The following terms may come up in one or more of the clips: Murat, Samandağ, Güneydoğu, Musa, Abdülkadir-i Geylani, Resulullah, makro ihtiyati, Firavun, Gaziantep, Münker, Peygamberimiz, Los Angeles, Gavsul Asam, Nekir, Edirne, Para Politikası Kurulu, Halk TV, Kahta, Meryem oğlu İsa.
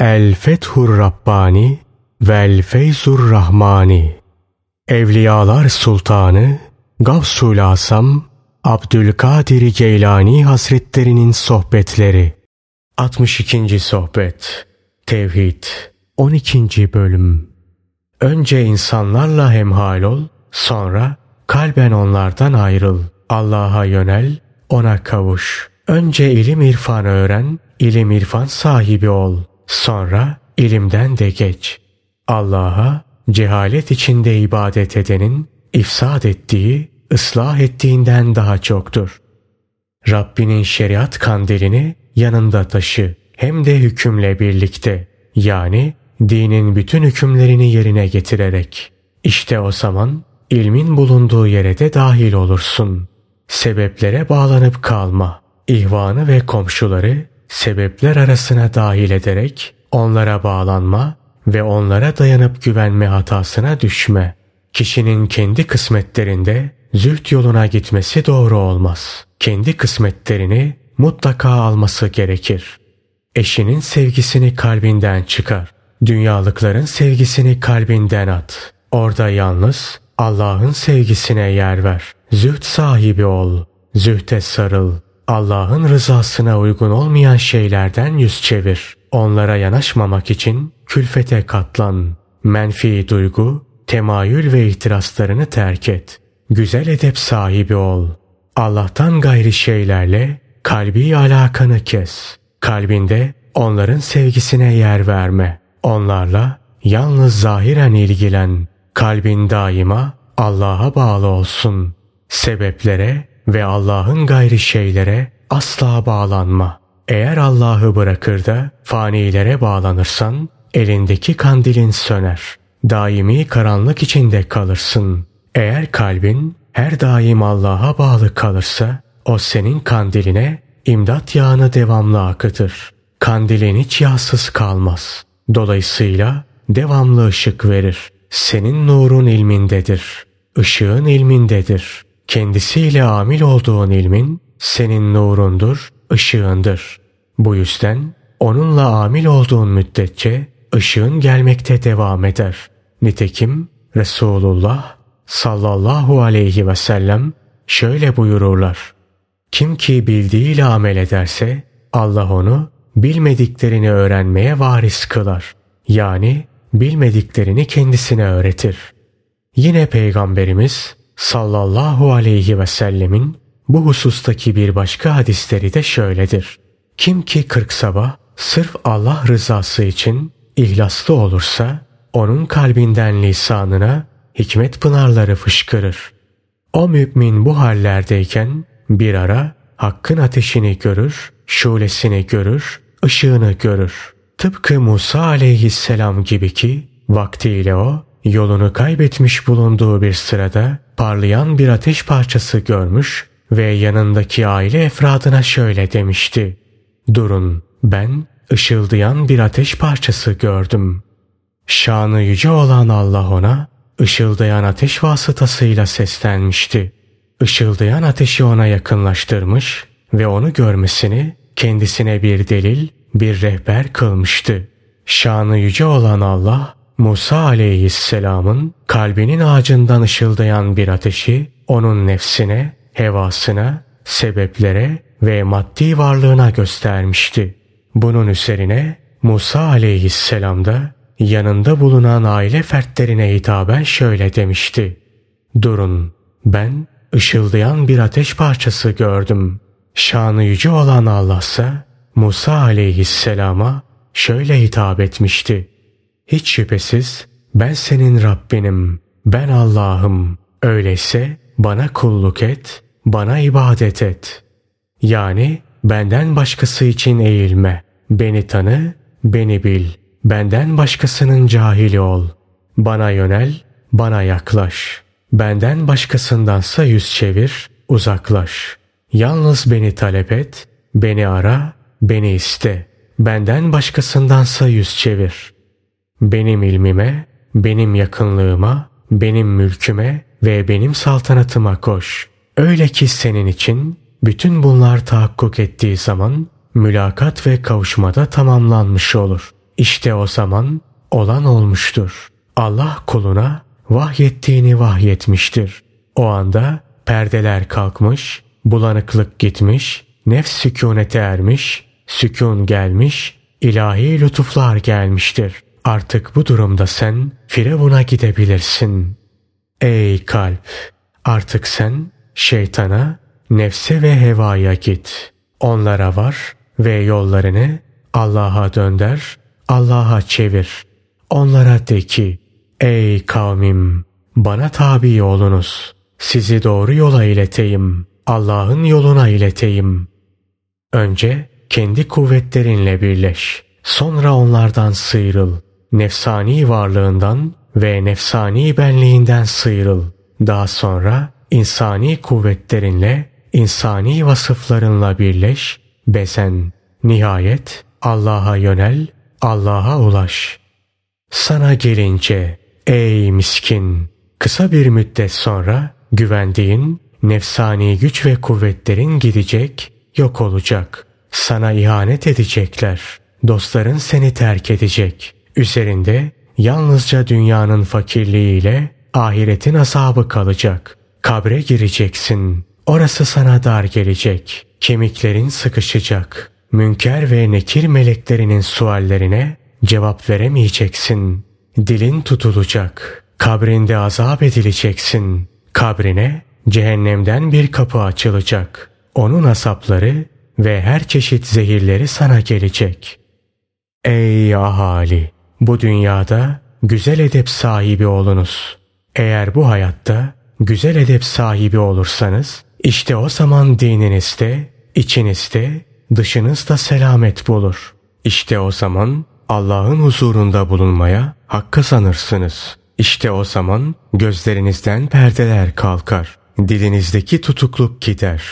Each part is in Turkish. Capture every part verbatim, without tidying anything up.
El Fethur Rabbani vel Feyzur Rahmani. Evliyalar Sultanı Gavsul Asam Abdülkadir-i Geylani Hazretlerinin sohbetleri. altmış ikinci sohbet. Tevhid. on ikinci bölüm. Önce insanlarla hemhal ol, sonra kalben onlardan ayrıl. Allah'a yönel, ona kavuş. Önce ilim irfan öğren, ilim irfan sahibi ol. Sonra ilimden de geç. Allah'a cehalet içinde ibadet edenin ifsad ettiği, ıslah ettiğinden daha çoktur. Rabbinin şeriat kandilini yanında taşı, hem de hükümle birlikte, yani dinin bütün hükümlerini yerine getirerek. İşte o zaman ilmin bulunduğu yere de dahil olursun. Sebeplere bağlanıp kalma. İhvanı ve komşuları sebepler arasına dahil ederek onlara bağlanma ve onlara dayanıp güvenme hatasına düşme. Kişinin kendi kısmetlerinde zühd yoluna gitmesi doğru olmaz. Kendi kısmetlerini mutlaka alması gerekir. Eşinin sevgisini kalbinden çıkar. Dünyalıkların sevgisini kalbinden at. Orada yalnız Allah'ın sevgisine yer ver. Zühd sahibi ol. Zühde sarıl. Allah'ın rızasına uygun olmayan şeylerden yüz çevir. Onlara yanaşmamak için külfete katlan. Menfi duygu, temayül ve ihtiraslarını terk et. Güzel edep sahibi ol. Allah'tan gayri şeylerle kalbi alakanı kes. Kalbinde onların sevgisine yer verme. Onlarla yalnız zahiren ilgilen. Kalbin daima Allah'a bağlı olsun. Sebeplere ve Allah'ın gayri şeylere asla bağlanma. Eğer Allah'ı bırakır da fanilere bağlanırsan elindeki kandilin söner. Daimi karanlık içinde kalırsın. Eğer kalbin her daim Allah'a bağlı kalırsa o senin kandiline imdat yağını devamlı akıtır. Kandilin hiç yağsız kalmaz. Dolayısıyla devamlı ışık verir. Senin nurun ilmindedir. Işığın ilmindedir. Kendisiyle amil olduğun ilmin senin nurundur, ışığındır. Bu yüzden onunla amil olduğun müddetçe ışığın gelmekte devam eder. Nitekim Resulullah sallallahu aleyhi ve sellem şöyle buyururlar. Kim ki bildiğiyle amel ederse Allah onu bilmediklerini öğrenmeye varis kılar. Yani bilmediklerini kendisine öğretir. Yine Peygamberimiz sallallahu aleyhi ve sellemin bu husustaki bir başka hadisleri de şöyledir. Kim ki kırk sabah sırf Allah rızası için ihlaslı olursa onun kalbinden lisanına hikmet pınarları fışkırır. O mümin bu hallerdeyken bir ara hakkın ateşini görür, şulesini görür, ışığını görür. Tıpkı Musa aleyhisselam gibi ki vaktiyle o yolunu kaybetmiş bulunduğu bir sırada parlayan bir ateş parçası görmüş ve yanındaki aile efradına şöyle demişti. Durun, ben ışıldayan bir ateş parçası gördüm. Şanı yüce olan Allah ona ışıldayan ateş vasıtasıyla seslenmişti. Işıldayan ateşi ona yakınlaştırmış ve onu görmesini kendisine bir delil, bir rehber kılmıştı. Şanı yüce olan Allah, Musa aleyhisselamın kalbinin ağacından ışıldayan bir ateşi onun nefsine, hevasına, sebeplere ve maddi varlığına göstermişti. Bunun üzerine Musa aleyhisselam da yanında bulunan aile fertlerine hitaben şöyle demişti. Durun, ben ışıldayan bir ateş parçası gördüm. Şanı yüce olan Allah ise Musa aleyhisselama şöyle hitap etmişti. Hiç şüphesiz ben senin Rabbinim, ben Allah'ım. Öyleyse bana kulluk et, bana ibadet et. Yani benden başkası için eğilme. Beni tanı, beni bil. Benden başkasının cahili ol. Bana yönel, bana yaklaş. Benden başkasındansa yüz çevir, uzaklaş. Yalnız beni talep et, beni ara, beni iste. Benden başkasındansa yüz çevir. Benim ilmime, benim yakınlığıma, benim mülküme ve benim saltanatıma koş. Öyle ki senin için bütün bunlar tahakkuk ettiği zaman mülakat ve kavuşmada tamamlanmış olur. İşte o zaman olan olmuştur. Allah kuluna vahyettiğini vahyetmiştir. O anda perdeler kalkmış, bulanıklık gitmiş, nefs sükunete ermiş, sükun gelmiş, ilahi lütuflar gelmiştir. Artık bu durumda sen Firavun'a gidebilirsin. Ey kalp! Artık sen şeytana, nefse ve hevaya git. Onlara var ve yollarını Allah'a dönder, Allah'a çevir. Onlara de ki, ey kavmim! Bana tabi olunuz. Sizi doğru yola ileteyim. Allah'ın yoluna ileteyim. Önce kendi kuvvetlerinle birleş. Sonra onlardan sıyrıl. Nefsani varlığından ve nefsani benliğinden sıyrıl. Daha sonra insani kuvvetlerinle, insani vasıflarınla birleş, bezen. Nihayet Allah'a yönel, Allah'a ulaş. Sana gelince, ey miskin! Kısa bir müddet sonra güvendiğin nefsani güç ve kuvvetlerin gidecek, yok olacak. Sana ihanet edecekler. Dostların seni terk edecek. Üzerinde yalnızca dünyanın fakirliğiyle ahiretin azabı kalacak. Kabre gireceksin. Orası sana dar gelecek. Kemiklerin sıkışacak. Münker ve Nekir meleklerinin suallerine cevap veremeyeceksin. Dilin tutulacak. Kabrinde azap edileceksin. Kabrine cehennemden bir kapı açılacak. Onun asapları ve her çeşit zehirleri sana gelecek. Ey ahali! Bu dünyada güzel edep sahibi olunuz. Eğer bu hayatta güzel edep sahibi olursanız, işte o zaman dininizde, içinizde, dışınızda selamet bulur. İşte o zaman Allah'ın huzurunda bulunmaya hak kazanırsınız. İşte o zaman gözlerinizden perdeler kalkar. Dilinizdeki tutukluk gider.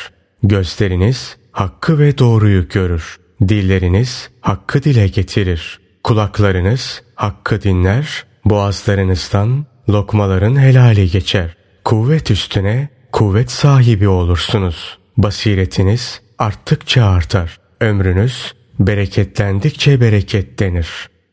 Gözleriniz hakkı ve doğruyu görür. Dilleriniz hakkı dile getirir. Kulaklarınız hakkı dinler. Boğazlarınızdan lokmaların helali geçer. Kuvvet üstüne kuvvet sahibi olursunuz. Basiretiniz arttıkça artar. Ömrünüz bereketlendikçe bereketlenir.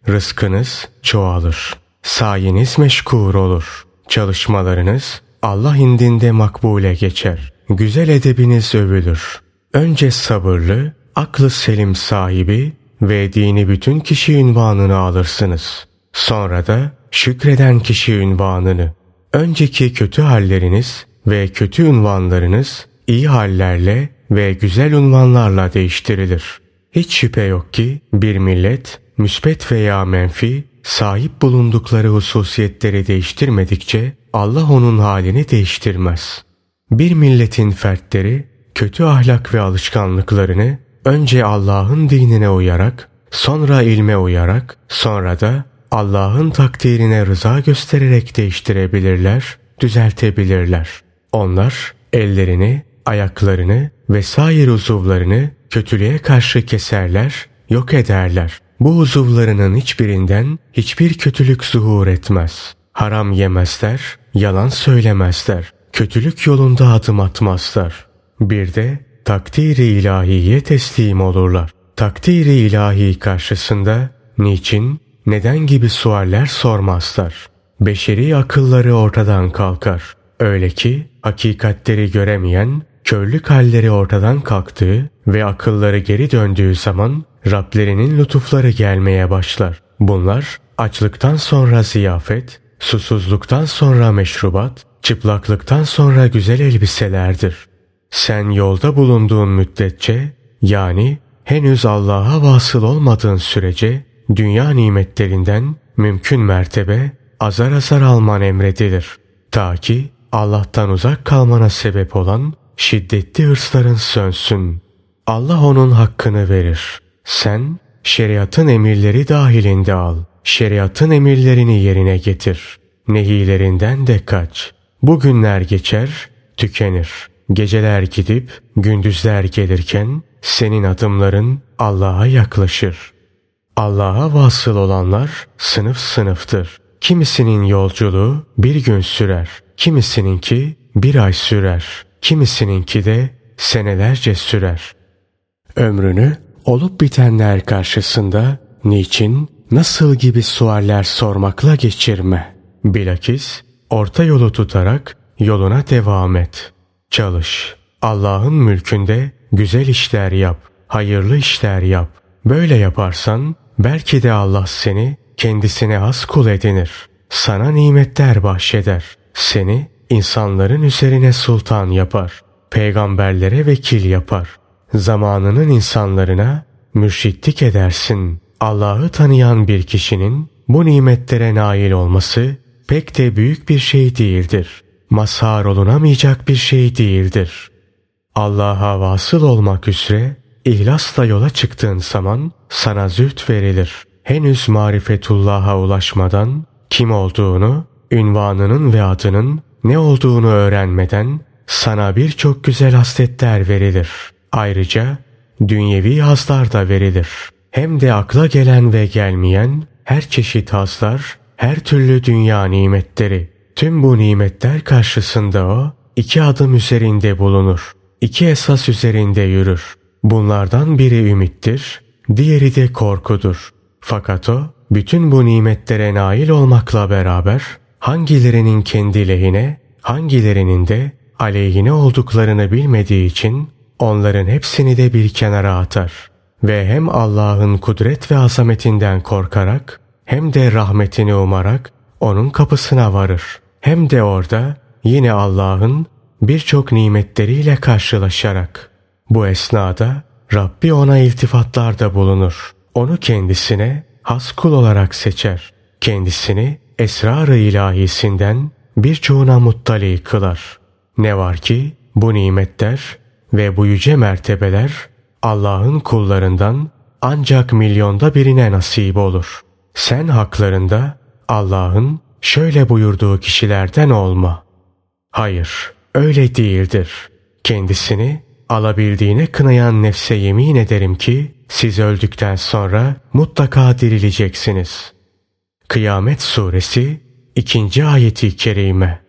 Rızkınız çoğalır. Sayeniz meşkur olur. Çalışmalarınız Allah indinde makbule geçer. Güzel edebiniz övülür. Önce sabırlı, aklı selim sahibi ve dini bütün kişi ünvanını alırsınız. Sonra da şükreden kişi ünvanını. Önceki kötü halleriniz ve kötü ünvanlarınız iyi hallerle ve güzel ünvanlarla değiştirilir. Hiç şüphe yok ki bir millet müsbet veya menfi sahip bulundukları hususiyetleri değiştirmedikçe Allah onun halini değiştirmez. Bir milletin fertleri kötü ahlak ve alışkanlıklarını önce Allah'ın dinine uyarak, sonra ilme uyarak, sonra da Allah'ın takdirine rıza göstererek değiştirebilirler, düzeltebilirler. Onlar ellerini, ayaklarını vesaire uzuvlarını kötülüğe karşı keserler, yok ederler. Bu uzuvlarının hiçbirinden hiçbir kötülük zuhur etmez. Haram yemezler, yalan söylemezler, kötülük yolunda adım atmazlar. Bir de takdir-i ilahiye teslim olurlar. Takdir-i ilahi karşısında niçin, neden gibi sualler sormazlar. Beşeri akılları ortadan kalkar. Öyle ki hakikatleri göremeyen, körlük halleri ortadan kalktığı ve akılları geri döndüğü zaman Rablerinin lütufları gelmeye başlar. Bunlar açlıktan sonra ziyafet, susuzluktan sonra meşrubat, çıplaklıktan sonra güzel elbiselerdir. Sen yolda bulunduğun müddetçe, yani henüz Allah'a vasıl olmadığın sürece dünya nimetlerinden mümkün mertebe azar azar alman emredilir. Ta ki Allah'tan uzak kalmana sebep olan şiddetli hırsların sönsün. Allah onun hakkını verir. Sen şeriatın emirleri dahilinde al. Şeriatın emirlerini yerine getir. Nehilerinden de kaç. Bu günler geçer, tükenir. Geceler gidip gündüzler gelirken senin adımların Allah'a yaklaşır. Allah'a vasıl olanlar sınıf sınıftır. Kimisinin yolculuğu bir gün sürer. Kimisininki bir ay sürer. Kimisininki de senelerce sürer. Ömrünü olup bitenler karşısında niçin, nasıl gibi sualler sormakla geçirme. Bilakis orta yolu tutarak yoluna devam et. Çalış. Allah'ın mülkünde güzel işler yap, hayırlı işler yap. Böyle yaparsan belki de Allah seni kendisine has kul edinir. Sana nimetler bahşeder. Seni insanların üzerine sultan yapar. Peygamberlere vekil yapar. Zamanının insanlarına mürşitlik edersin. Allah'ı tanıyan bir kişinin bu nimetlere nail olması pek de büyük bir şey değildir. Mazhar olunamayacak bir şey değildir. Allah'a vasıl olmak üzere ihlasla yola çıktığın zaman sana züht verilir. Henüz marifetullah'a ulaşmadan kim olduğunu, ünvanının ve adının ne olduğunu öğrenmeden sana birçok güzel hasletler verilir. Ayrıca dünyevi hazlar da verilir. Hem de akla gelen ve gelmeyen her çeşit hazlar, her türlü dünya nimetleri. Tüm bu nimetler karşısında o iki adım üzerinde bulunur. İki esas üzerinde yürür. Bunlardan biri ümittir, diğeri de korkudur. Fakat o bütün bu nimetlere nail olmakla beraber hangilerinin kendi lehine, hangilerinin de aleyhine olduklarını bilmediği için onların hepsini de bir kenara atar. Ve hem Allah'ın kudret ve azametinden korkarak hem de rahmetini umarak onun kapısına varır. Hem de orada yine Allah'ın birçok nimetleriyle karşılaşarak. Bu esnada Rabbi ona iltifatlarda bulunur. Onu kendisine has kul olarak seçer. Kendisini esrar-ı ilahisinden birçoğuna muttali kılar. Ne var ki bu nimetler ve bu yüce mertebeler Allah'ın kullarından ancak milyonda birine nasip olur. Sen haklarında Allah'ın şöyle buyurduğu kişilerden olma. Hayır, öyle değildir. Kendisini alabildiğine kınayan nefse yemin ederim ki siz öldükten sonra mutlaka dirileceksiniz. Kıyamet Suresi ikinci ayeti kerime.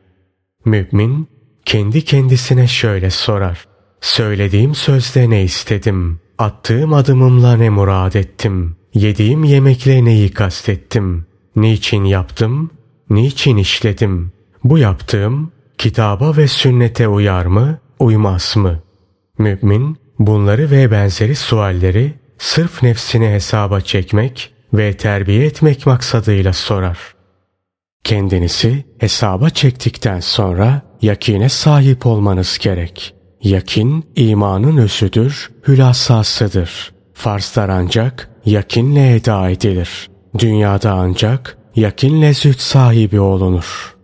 Mümin kendi kendisine şöyle sorar. Söylediğim sözde ne istedim? Attığım adımımla ne murad ettim? Yediğim yemekle neyi kastettim? Niçin yaptım? Niçin işledim? Bu yaptığım kitaba ve sünnete uyar mı, uymaz mı? Mümin bunları ve benzeri sualleri sırf nefsini hesaba çekmek ve terbiye etmek maksadıyla sorar. Kendinizi hesaba çektikten sonra yakine sahip olmanız gerek. Yakin imanın özüdür, hülasasıdır. Farzlar ancak yakinle eda edilir. Dünyada ancak yakinle züht sahibi olunur.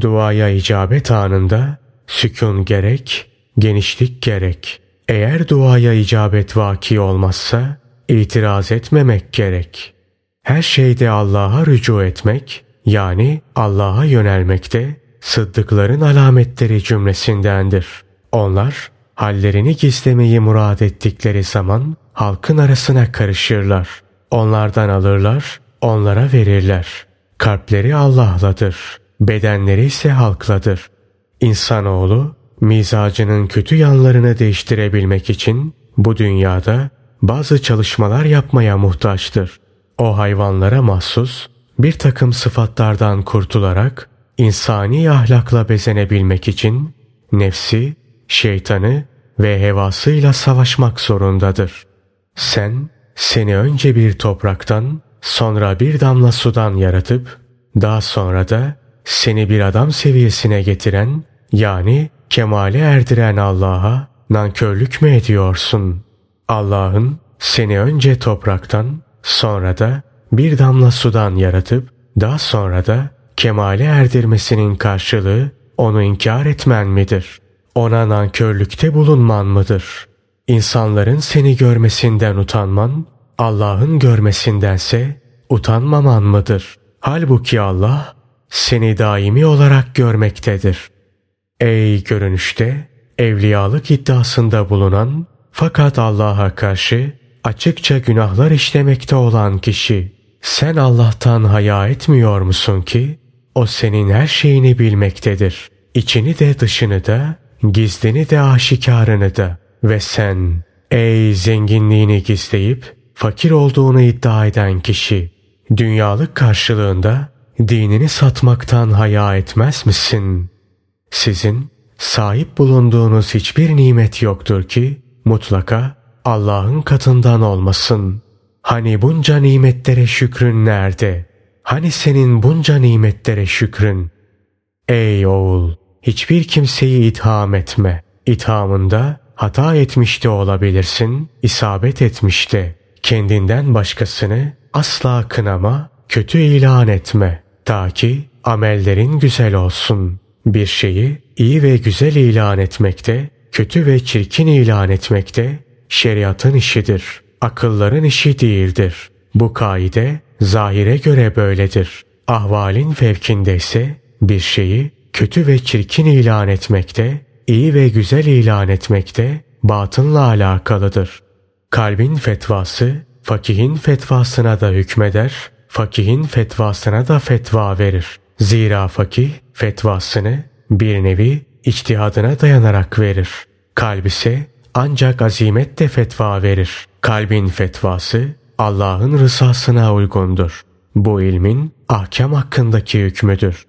Duaya icabet anında sükun gerek, genişlik gerek. Eğer duaya icabet vaki olmazsa itiraz etmemek gerek. Her şeyde Allah'a rücu etmek, yani Allah'a yönelmek de sıddıkların alametleri cümlesindendir. Onlar hallerini gizlemeyi murad ettikleri zaman halkın arasına karışırlar. Onlardan alırlar, onlara verirler. Kalpleri Allah'ladır, bedenleri ise halkladır. İnsanoğlu mizacının kötü yanlarını değiştirebilmek için bu dünyada bazı çalışmalar yapmaya muhtaçtır. O hayvanlara mahsus bir takım sıfatlardan kurtularak insani ahlakla bezenebilmek için nefsi, şeytanı ve hevasıyla savaşmak zorundadır. Sen, seni önce bir topraktan, sonra bir damla sudan yaratıp, daha sonra da seni bir adam seviyesine getiren, yani kemale erdiren Allah'a nankörlük mü ediyorsun? Allah'ın seni önce topraktan, sonra da bir damla sudan yaratıp, daha sonra da kemale erdirmesinin karşılığı onu inkar etmen midir? Ona nankörlükte bulunman mıdır? İnsanların seni görmesinden utanman, Allah'ın görmesindense utanmaman mıdır? Halbuki Allah seni daimi olarak görmektedir. Ey görünüşte evliyalık iddiasında bulunan fakat Allah'a karşı açıkça günahlar işlemekte olan kişi, sen Allah'tan haya etmiyor musun ki o senin her şeyini bilmektedir. İçini de dışını da, gizlini de aşikarını da. Ve sen ey zenginliğini gizleyip fakir olduğunu iddia eden kişi, dünyalık karşılığında dinini satmaktan haya etmez misin? Sizin sahip bulunduğunuz hiçbir nimet yoktur ki mutlaka Allah'ın katından olmasın. Hani bunca nimetlere şükrün nerede? Hani senin bunca nimetlere şükrün? Ey oğul! Hiçbir kimseyi itham etme. İthamında hata etmiş de olabilirsin, isabet etmiş de. Kendinden başkasını asla kınama, kötü ilan etme. Ta ki amellerin güzel olsun. Bir şeyi iyi ve güzel ilan etmekte, kötü ve çirkin ilan etmekte şeriatın işidir. Akılların işi değildir. Bu kaide zahire göre böyledir. Ahvalin fevkindeyse bir şeyi kötü ve çirkin ilan etmekte, iyi ve güzel ilan etmekte batınla alakalıdır. Kalbin fetvası fakihin fetvasına da hükmeder, fakihin fetvasına da fetva verir. Zira fakih fetvasını bir nevi içtihadına dayanarak verir. Kalb ise ancak azimetle fetva verir. Kalbin fetvası Allah'ın rızasına uygundur. Bu ilmin ahkam hakkındaki hükmüdür.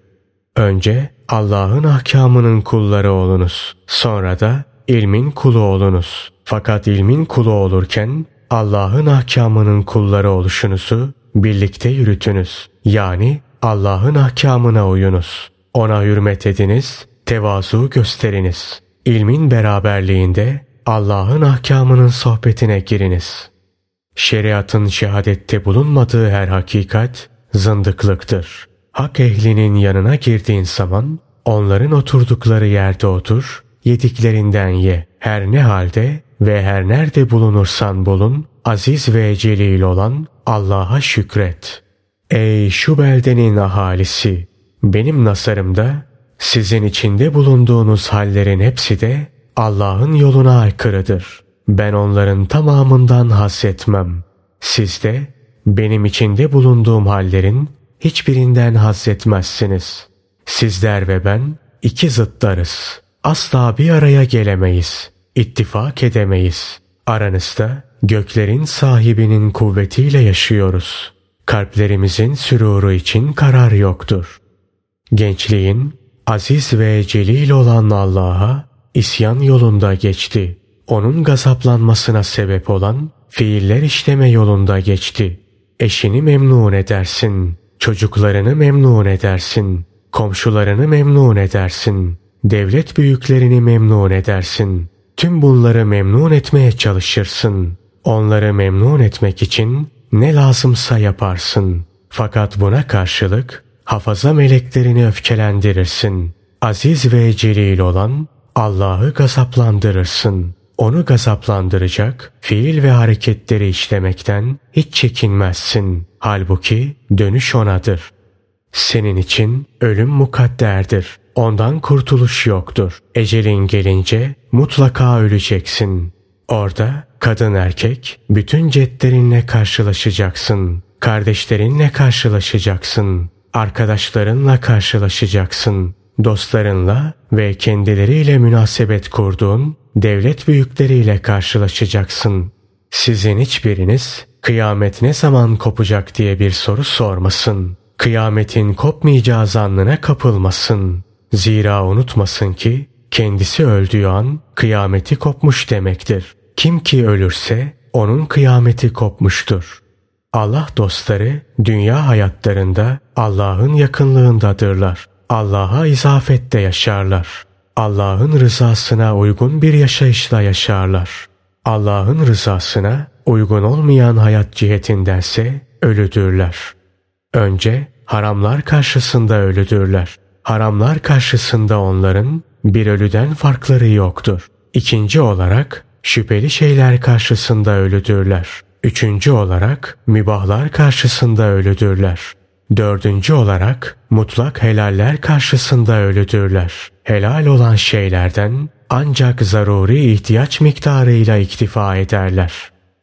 Önce Allah'ın ahkamının kulları olunuz. Sonra da ilmin kulu olunuz. Fakat ilmin kulu olurken Allah'ın ahkamının kulları oluşunuzu birlikte yürütünüz. Yani Allah'ın ahkamına uyunuz. Ona hürmet ediniz, tevazu gösteriniz. İlmin beraberliğinde Allah'ın ahkamının sohbetine giriniz. Şeriatın şehadette bulunmadığı her hakikat zındıklıktır. Hak ehlinin yanına girdiğin zaman onların oturdukları yerde otur, yediklerinden ye. Her ne halde ve her nerede bulunursan bulun, aziz ve celil olan Allah'a şükret. Ey şu beldenin ahalisi! Benim nazarımda sizin içinde bulunduğunuz hallerin hepsi de Allah'ın yoluna aykırıdır. Ben onların tamamından haz etmem. Siz de benim içinde bulunduğum hallerin hiçbirinden haz etmezsiniz. Sizler ve ben iki zıtlarız. Asla bir araya gelemeyiz. İttifak edemeyiz. Aranızda göklerin sahibinin kuvvetiyle yaşıyoruz. Kalplerimizin süruru için karar yoktur. Gençliğin aziz ve celil olan Allah'a isyan yolunda geçti. Onun gazaplanmasına sebep olan fiiller işleme yolunda geçti. Eşini memnun edersin. Çocuklarını memnun edersin. Komşularını memnun edersin. Devlet büyüklerini memnun edersin. Tüm bunları memnun etmeye çalışırsın. Onları memnun etmek için ne lazımsa yaparsın. Fakat buna karşılık hafaza meleklerini öfkelendirirsin. Aziz ve celil olan Allah'ı gazaplandırırsın. Onu gazaplandıracak fiil ve hareketleri işlemekten hiç çekinmezsin. Halbuki dönüş onadır. Senin için ölüm mukadderdir. Ondan kurtuluş yoktur. Ecelin gelince mutlaka öleceksin. Orada kadın erkek bütün cedderinle karşılaşacaksın. Kardeşlerinle karşılaşacaksın. Arkadaşlarınla karşılaşacaksın. Dostlarınla ve kendileriyle münasebet kurduğun devlet büyükleriyle karşılaşacaksın. Sizin hiçbiriniz kıyamet ne zaman kopacak diye bir soru sormasın. Kıyametin kopmayacağı zannına kapılmasın. Zira unutmasın ki kendisi öldüğü an kıyameti kopmuş demektir. Kim ki ölürse onun kıyameti kopmuştur. Allah dostları dünya hayatlarında Allah'ın yakınlığındadırlar. Allah'a izafette yaşarlar. Allah'ın rızasına uygun bir yaşayışla yaşarlar. Allah'ın rızasına uygun olmayan hayat cihetindense ölüdürler. Önce haramlar karşısında ölüdürler. Haramlar karşısında onların bir ölüden farkları yoktur. İkinci olarak şüpheli şeyler karşısında ölüdürler. Üçüncü olarak mübahlar karşısında ölüdürler. Dördüncü olarak mutlak helaller karşısında ölüdürler. Helal olan şeylerden ancak zaruri ihtiyaç miktarıyla iktifa ederler.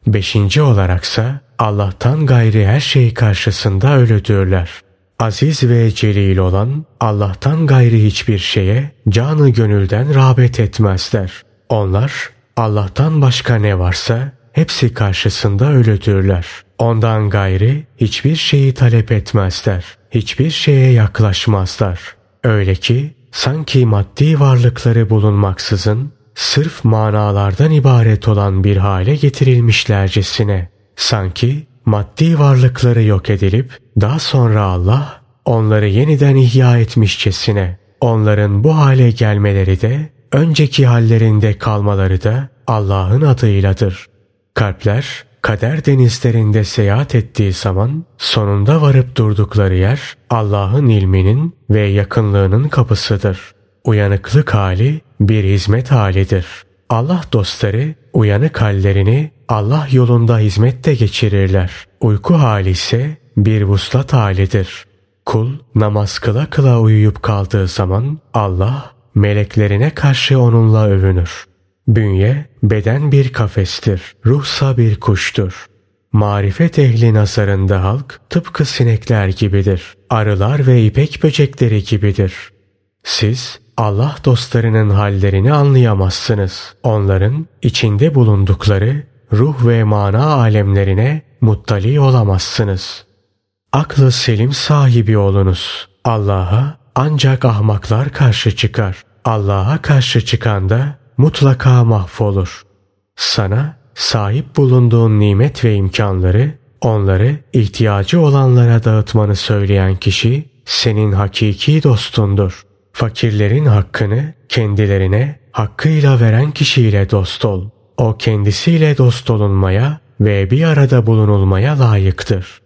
Beşinci olaraksa Allah'tan gayri her şey karşısında ölüdürler. Aziz ve celil olan Allah'tan gayri hiçbir şeye canı gönülden rağbet etmezler. Onlar Allah'tan başka ne varsa hepsi karşısında ölüdürler. Ondan gayri hiçbir şeyi talep etmezler. Hiçbir şeye yaklaşmazlar. Öyle ki sanki maddi varlıkları bulunmaksızın sırf manalardan ibaret olan bir hale getirilmişlercesine, sanki maddi varlıkları yok edilip daha sonra Allah onları yeniden ihya etmişçesine, onların bu hale gelmeleri de önceki hallerinde kalmaları da Allah'ın adıyladır. Kalpler kader denizlerinde seyahat ettiği zaman sonunda varıp durdukları yer Allah'ın ilminin ve yakınlığının kapısıdır. Uyanıklık hali bir hizmet halidir. Allah dostları uyanık hallerini Allah yolunda hizmette geçirirler. Uyku hali ise bir vuslat halidir. Kul namaz kıla kıla uyuyup kaldığı zaman Allah meleklerine karşı onunla övünür. Bünye, beden bir kafestir, ruhsa bir kuştur. Marifet ehli nazarında halk tıpkı sinekler gibidir, arılar ve ipek böcekleri gibidir. Siz Allah dostlarının hallerini anlayamazsınız. Onların içinde bulundukları ruh ve mana alemlerine muttali olamazsınız. Aklı selim sahibi olunuz. Allah'a ancak ahmaklar karşı çıkar. Allah'a karşı çıkan da mutlaka mahvolur. Sana sahip bulunduğun nimet ve imkanları, onları ihtiyacı olanlara dağıtmanı söyleyen kişi senin hakiki dostundur. Fakirlerin hakkını kendilerine hakkıyla veren kişiyle dost ol. O kendisiyle dost olunmaya ve bir arada bulunulmaya layıktır.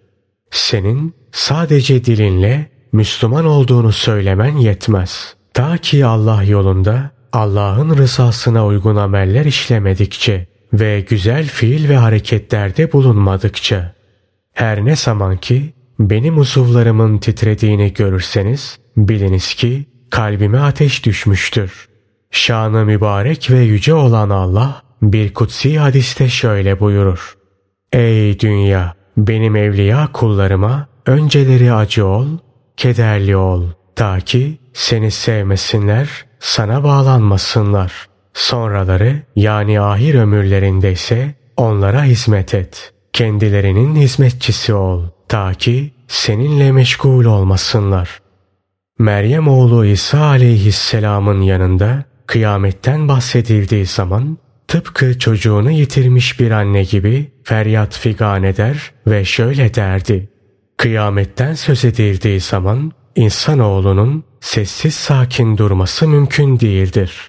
Senin sadece dilinle Müslüman olduğunu söylemen yetmez. Ta ki Allah yolunda Allah'ın rızasına uygun ameller işlemedikçe ve güzel fiil ve hareketlerde bulunmadıkça, her ne zaman ki benim uzuvlarımın titrediğini görürseniz biliniz ki kalbime ateş düşmüştür. Şanı mübarek ve yüce olan Allah bir kutsi hadiste şöyle buyurur: Ey dünya! Benim evliya kullarıma önceleri acı ol, kederli ol, ta ki seni sevmesinler, sana bağlanmasınlar. Sonraları yani ahir ömürlerinde ise onlara hizmet et. Kendilerinin hizmetçisi ol, ta ki seninle meşgul olmasınlar. Meryem oğlu İsa aleyhisselamın yanında kıyametten bahsedildiği zaman tıpkı çocuğunu yitirmiş bir anne gibi feryat figan eder ve şöyle derdi: Kıyametten söz edildiği zaman insanoğlunun sessiz sakin durması mümkün değildir.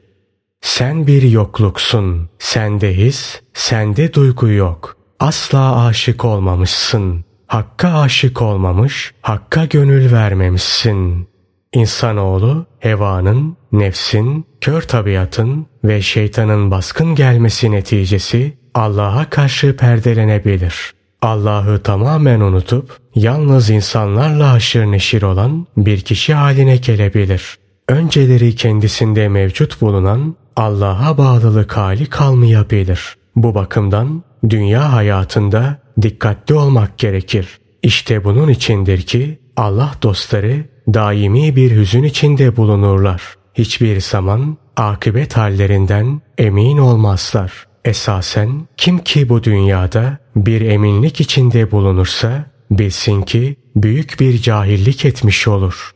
Sen bir yokluksun, sende his, sende duygu yok. Asla aşık olmamışsın, hakka aşık olmamış, hakka gönül vermemişsin. İnsanoğlu hevanın, nefsin, kör tabiatın ve şeytanın baskın gelmesi neticesi Allah'a karşı perdelenebilir. Allah'ı tamamen unutup yalnız insanlarla haşır neşir olan bir kişi haline gelebilir. Önceleri kendisinde mevcut bulunan Allah'a bağlılık hali kalmayabilir. Bu bakımdan dünya hayatında dikkatli olmak gerekir. İşte bunun içindir ki Allah dostları daimi bir hüzün içinde bulunurlar. Hiçbir zaman akıbet hallerinden emin olmazlar. Esasen kim ki bu dünyada bir eminlik içinde bulunursa bilsin ki büyük bir cahillik etmiş olur.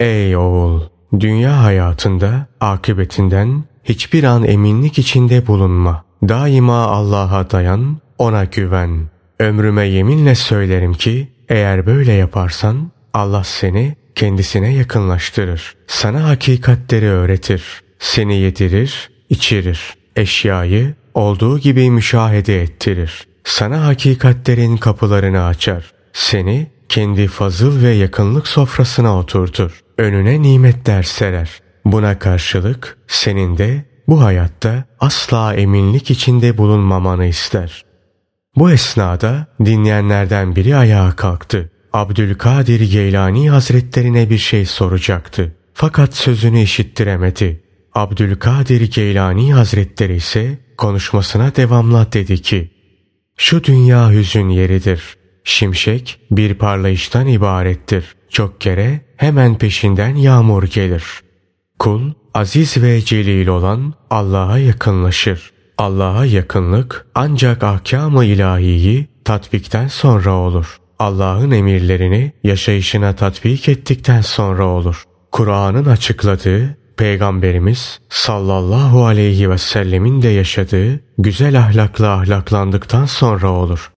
Ey oğul! Dünya hayatında akıbetinden hiçbir an eminlik içinde bulunma. Daima Allah'a dayan, ona güven. Ömrüme yeminle söylerim ki eğer böyle yaparsan Allah seni kendisine yakınlaştırır. Sana hakikatleri öğretir. Seni yedirir, içirir. Eşyayı olduğu gibi müşahede ettirir. Sana hakikatlerin kapılarını açar. Seni kendi fazıl ve yakınlık sofrasına oturtur. Önüne nimetler serer. Buna karşılık senin de bu hayatta asla eminlik içinde bulunmamanı ister. Bu esnada dinleyenlerden biri ayağa kalktı. Abdülkadir-i Geylani Hazretlerine bir şey soracaktı. Fakat sözünü işittiremedi. Abdülkadir-i Geylani Hazretleri ise konuşmasına devamla dedi ki: Şu dünya hüzün yeridir. Şimşek bir parlayıştan ibarettir. Çok kere hemen peşinden yağmur gelir. Kul aziz ve celil olan Allah'a yakınlaşır. Allah'a yakınlık ancak ahkam-ı ilahiyi tatbikten sonra olur. Allah'ın emirlerini yaşayışına tatbik ettikten sonra olur. Kur'an'ın açıkladığı, Peygamberimiz sallallahu aleyhi ve sellemin de yaşadığı güzel ahlakla ahlaklandıktan sonra olur.